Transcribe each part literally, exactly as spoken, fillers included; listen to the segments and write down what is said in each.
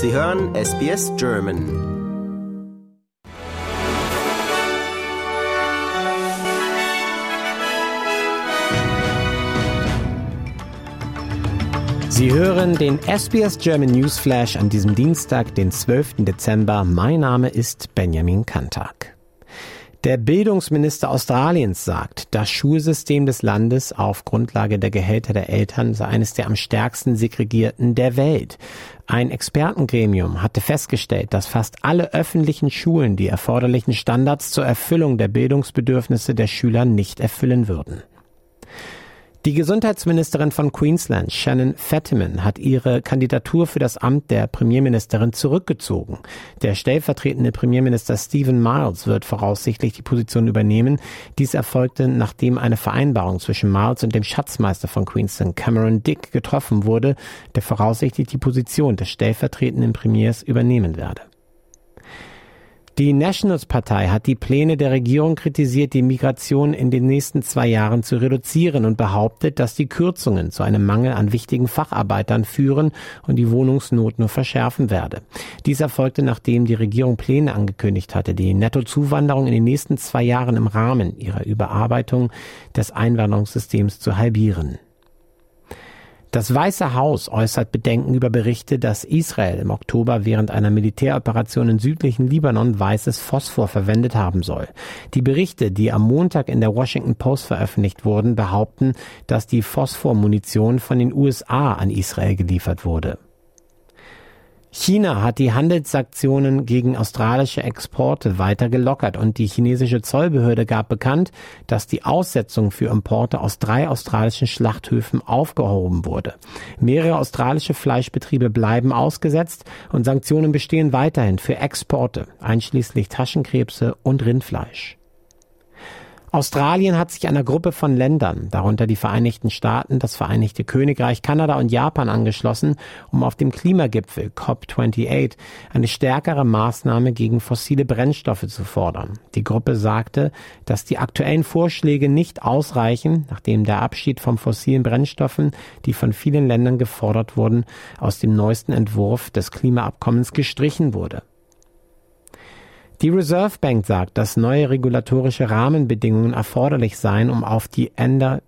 Sie hören S B S German. Sie hören den S B S German Newsflash an diesem Dienstag, den zwölften Dezember. Mein Name ist Benjamin Kanter. Der Bildungsminister Australiens sagt, das Schulsystem des Landes auf Grundlage der Gehälter der Eltern sei eines der am stärksten segregierten der Welt. Ein Expertengremium hatte festgestellt, dass fast alle öffentlichen Schulen die erforderlichen Standards zur Erfüllung der Bildungsbedürfnisse der Schüler nicht erfüllen würden. Die Gesundheitsministerin von Queensland, Shannon Fentiman, hat ihre Kandidatur für das Amt der Premierministerin zurückgezogen. Der stellvertretende Premierminister Stephen Miles wird voraussichtlich die Position übernehmen. Dies erfolgte, nachdem eine Vereinbarung zwischen Miles und dem Schatzmeister von Queensland, Cameron Dick, getroffen wurde, der voraussichtlich die Position des stellvertretenden Premiers übernehmen werde. Die Nationals-Partei hat die Pläne der Regierung kritisiert, die Migration in den nächsten zwei Jahren zu reduzieren und behauptet, dass die Kürzungen zu einem Mangel an wichtigen Facharbeitern führen und die Wohnungsnot nur verschärfen werde. Dies erfolgte, nachdem die Regierung Pläne angekündigt hatte, die Nettozuwanderung in den nächsten zwei Jahren im Rahmen ihrer Überarbeitung des Einwanderungssystems zu halbieren. Das Weiße Haus äußert Bedenken über Berichte, dass Israel im Oktober während einer Militäroperation im südlichen Libanon weißes Phosphor verwendet haben soll. Die Berichte, die am Montag in der Washington Post veröffentlicht wurden, behaupten, dass die Phosphormunition von den U S A an Israel geliefert wurde. China hat die Handelssanktionen gegen australische Exporte weiter gelockert und die chinesische Zollbehörde gab bekannt, dass die Aussetzung für Importe aus drei australischen Schlachthöfen aufgehoben wurde. Mehrere australische Fleischbetriebe bleiben ausgesetzt und Sanktionen bestehen weiterhin für Exporte, einschließlich Taschenkrebse und Rindfleisch. Australien hat sich einer Gruppe von Ländern, darunter die Vereinigten Staaten, das Vereinigte Königreich, Kanada und Japan angeschlossen, um auf dem Klimagipfel C O P achtundachtzig eine stärkere Maßnahme gegen fossile Brennstoffe zu fordern. Die Gruppe sagte, dass die aktuellen Vorschläge nicht ausreichen, nachdem der Abschied von fossilen Brennstoffen, die von vielen Ländern gefordert wurden, aus dem neuesten Entwurf des Klimaabkommens gestrichen wurde. Die Reserve Bank sagt, dass neue regulatorische Rahmenbedingungen erforderlich seien, um auf die, änder-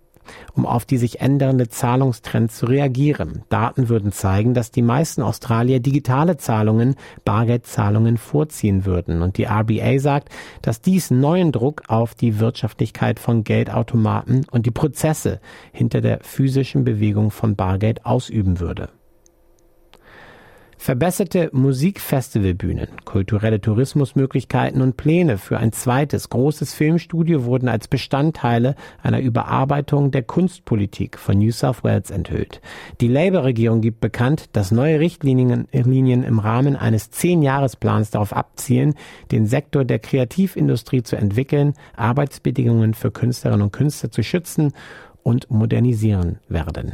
um auf die sich ändernde Zahlungstrends zu reagieren. Daten würden zeigen, dass die meisten Australier digitale Zahlungen, Bargeldzahlungen vorziehen würden. Und die R B A sagt, dass dies neuen Druck auf die Wirtschaftlichkeit von Geldautomaten und die Prozesse hinter der physischen Bewegung von Bargeld ausüben würde. Verbesserte Musikfestivalbühnen, kulturelle Tourismusmöglichkeiten und Pläne für ein zweites großes Filmstudio wurden als Bestandteile einer Überarbeitung der Kunstpolitik von New South Wales enthüllt. Die Labour-Regierung gibt bekannt, dass neue Richtlinien im Rahmen eines Zehn-Jahres-Plans darauf abzielen, den Sektor der Kreativindustrie zu entwickeln, Arbeitsbedingungen für Künstlerinnen und Künstler zu schützen und modernisieren werden.